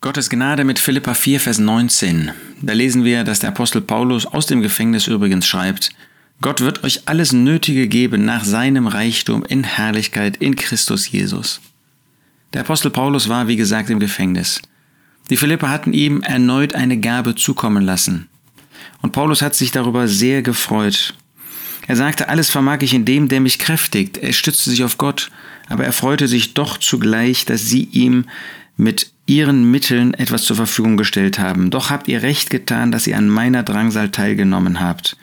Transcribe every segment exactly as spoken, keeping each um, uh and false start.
Gottes Gnade mit Philipper vier, Vers neunzehn. Da lesen wir, dass der Apostel Paulus aus dem Gefängnis übrigens schreibt, Gott wird euch alles Nötige geben nach seinem Reichtum in Herrlichkeit in Christus Jesus. Der Apostel Paulus war, wie gesagt, im Gefängnis. Die Philipper hatten ihm erneut eine Gabe zukommen lassen. Und Paulus hat sich darüber sehr gefreut. Er sagte, alles vermag ich in dem, der mich kräftigt. Er stützte sich auf Gott, aber er freute sich doch zugleich, dass sie ihm mit ihren Mitteln etwas zur Verfügung gestellt haben. Doch habt ihr recht getan, dass ihr an meiner Drangsal teilgenommen habt.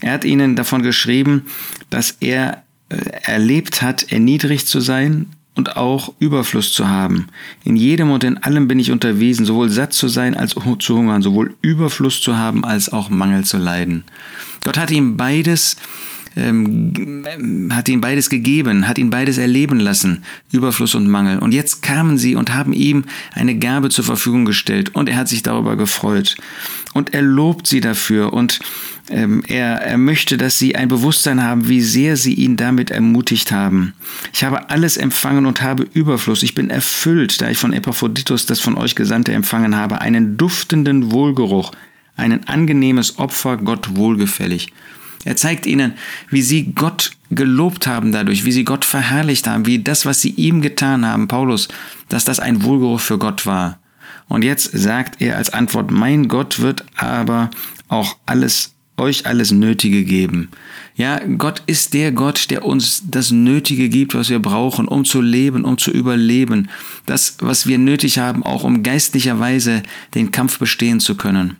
Er hat ihnen davon geschrieben, dass er erlebt hat, erniedrigt zu sein und auch Überfluss zu haben. In jedem und in allem bin ich unterwiesen, sowohl satt zu sein als auch zu hungern, sowohl Überfluss zu haben als auch Mangel zu leiden. Gott hat ihm beides hat ihm beides gegeben, hat ihn beides erleben lassen, Überfluss und Mangel. Und jetzt kamen sie und haben ihm eine Gabe zur Verfügung gestellt und er hat sich darüber gefreut. Und er lobt sie dafür und ähm, er, er möchte, dass sie ein Bewusstsein haben, wie sehr sie ihn damit ermutigt haben. Ich habe alles empfangen und habe Überfluss. Ich bin erfüllt, da ich von Epaphroditus, das von euch Gesandte, empfangen habe, einen duftenden Wohlgeruch, ein angenehmes Opfer, Gott wohlgefällig. Er zeigt ihnen, wie sie Gott gelobt haben dadurch, wie sie Gott verherrlicht haben, wie das, was sie ihm getan haben, Paulus, dass das ein Wohlgeruch für Gott war. Und jetzt sagt er als Antwort, mein Gott wird aber auch alles, euch alles Nötige geben. Ja, Gott ist der Gott, der uns das Nötige gibt, was wir brauchen, um zu leben, um zu überleben. Das, was wir nötig haben, auch um geistlicherweise den Kampf bestehen zu können.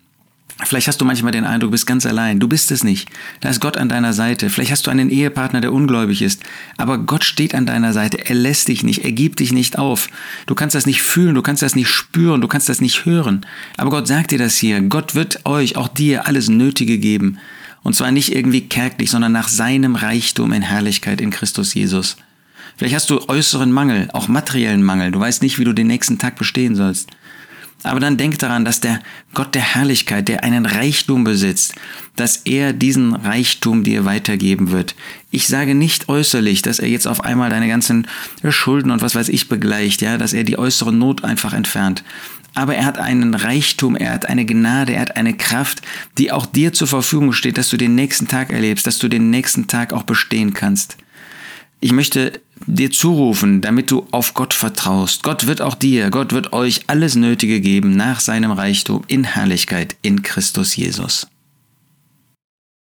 Vielleicht hast du manchmal den Eindruck, du bist ganz allein. Du bist es nicht. Da ist Gott an deiner Seite. Vielleicht hast du einen Ehepartner, der ungläubig ist. Aber Gott steht an deiner Seite. Er lässt dich nicht. Er gibt dich nicht auf. Du kannst das nicht fühlen. Du kannst das nicht spüren. Du kannst das nicht hören. Aber Gott sagt dir das hier. Gott wird euch, auch dir, alles Nötige geben. Und zwar nicht irgendwie kärglich, sondern nach seinem Reichtum in Herrlichkeit in Christus Jesus. Vielleicht hast du äußeren Mangel, auch materiellen Mangel. Du weißt nicht, wie du den nächsten Tag bestehen sollst. Aber dann denk daran, dass der Gott der Herrlichkeit, der einen Reichtum besitzt, dass er diesen Reichtum dir weitergeben wird. Ich sage nicht äußerlich, dass er jetzt auf einmal deine ganzen Schulden und was weiß ich begleicht, ja, dass er die äußere Not einfach entfernt. Aber er hat einen Reichtum, er hat eine Gnade, er hat eine Kraft, die auch dir zur Verfügung steht, dass du den nächsten Tag erlebst, dass du den nächsten Tag auch bestehen kannst. Ich möchte dir zurufen, damit du auf Gott vertraust. Gott wird auch dir, Gott wird euch alles Nötige geben nach seinem Reichtum in Herrlichkeit in Christus Jesus.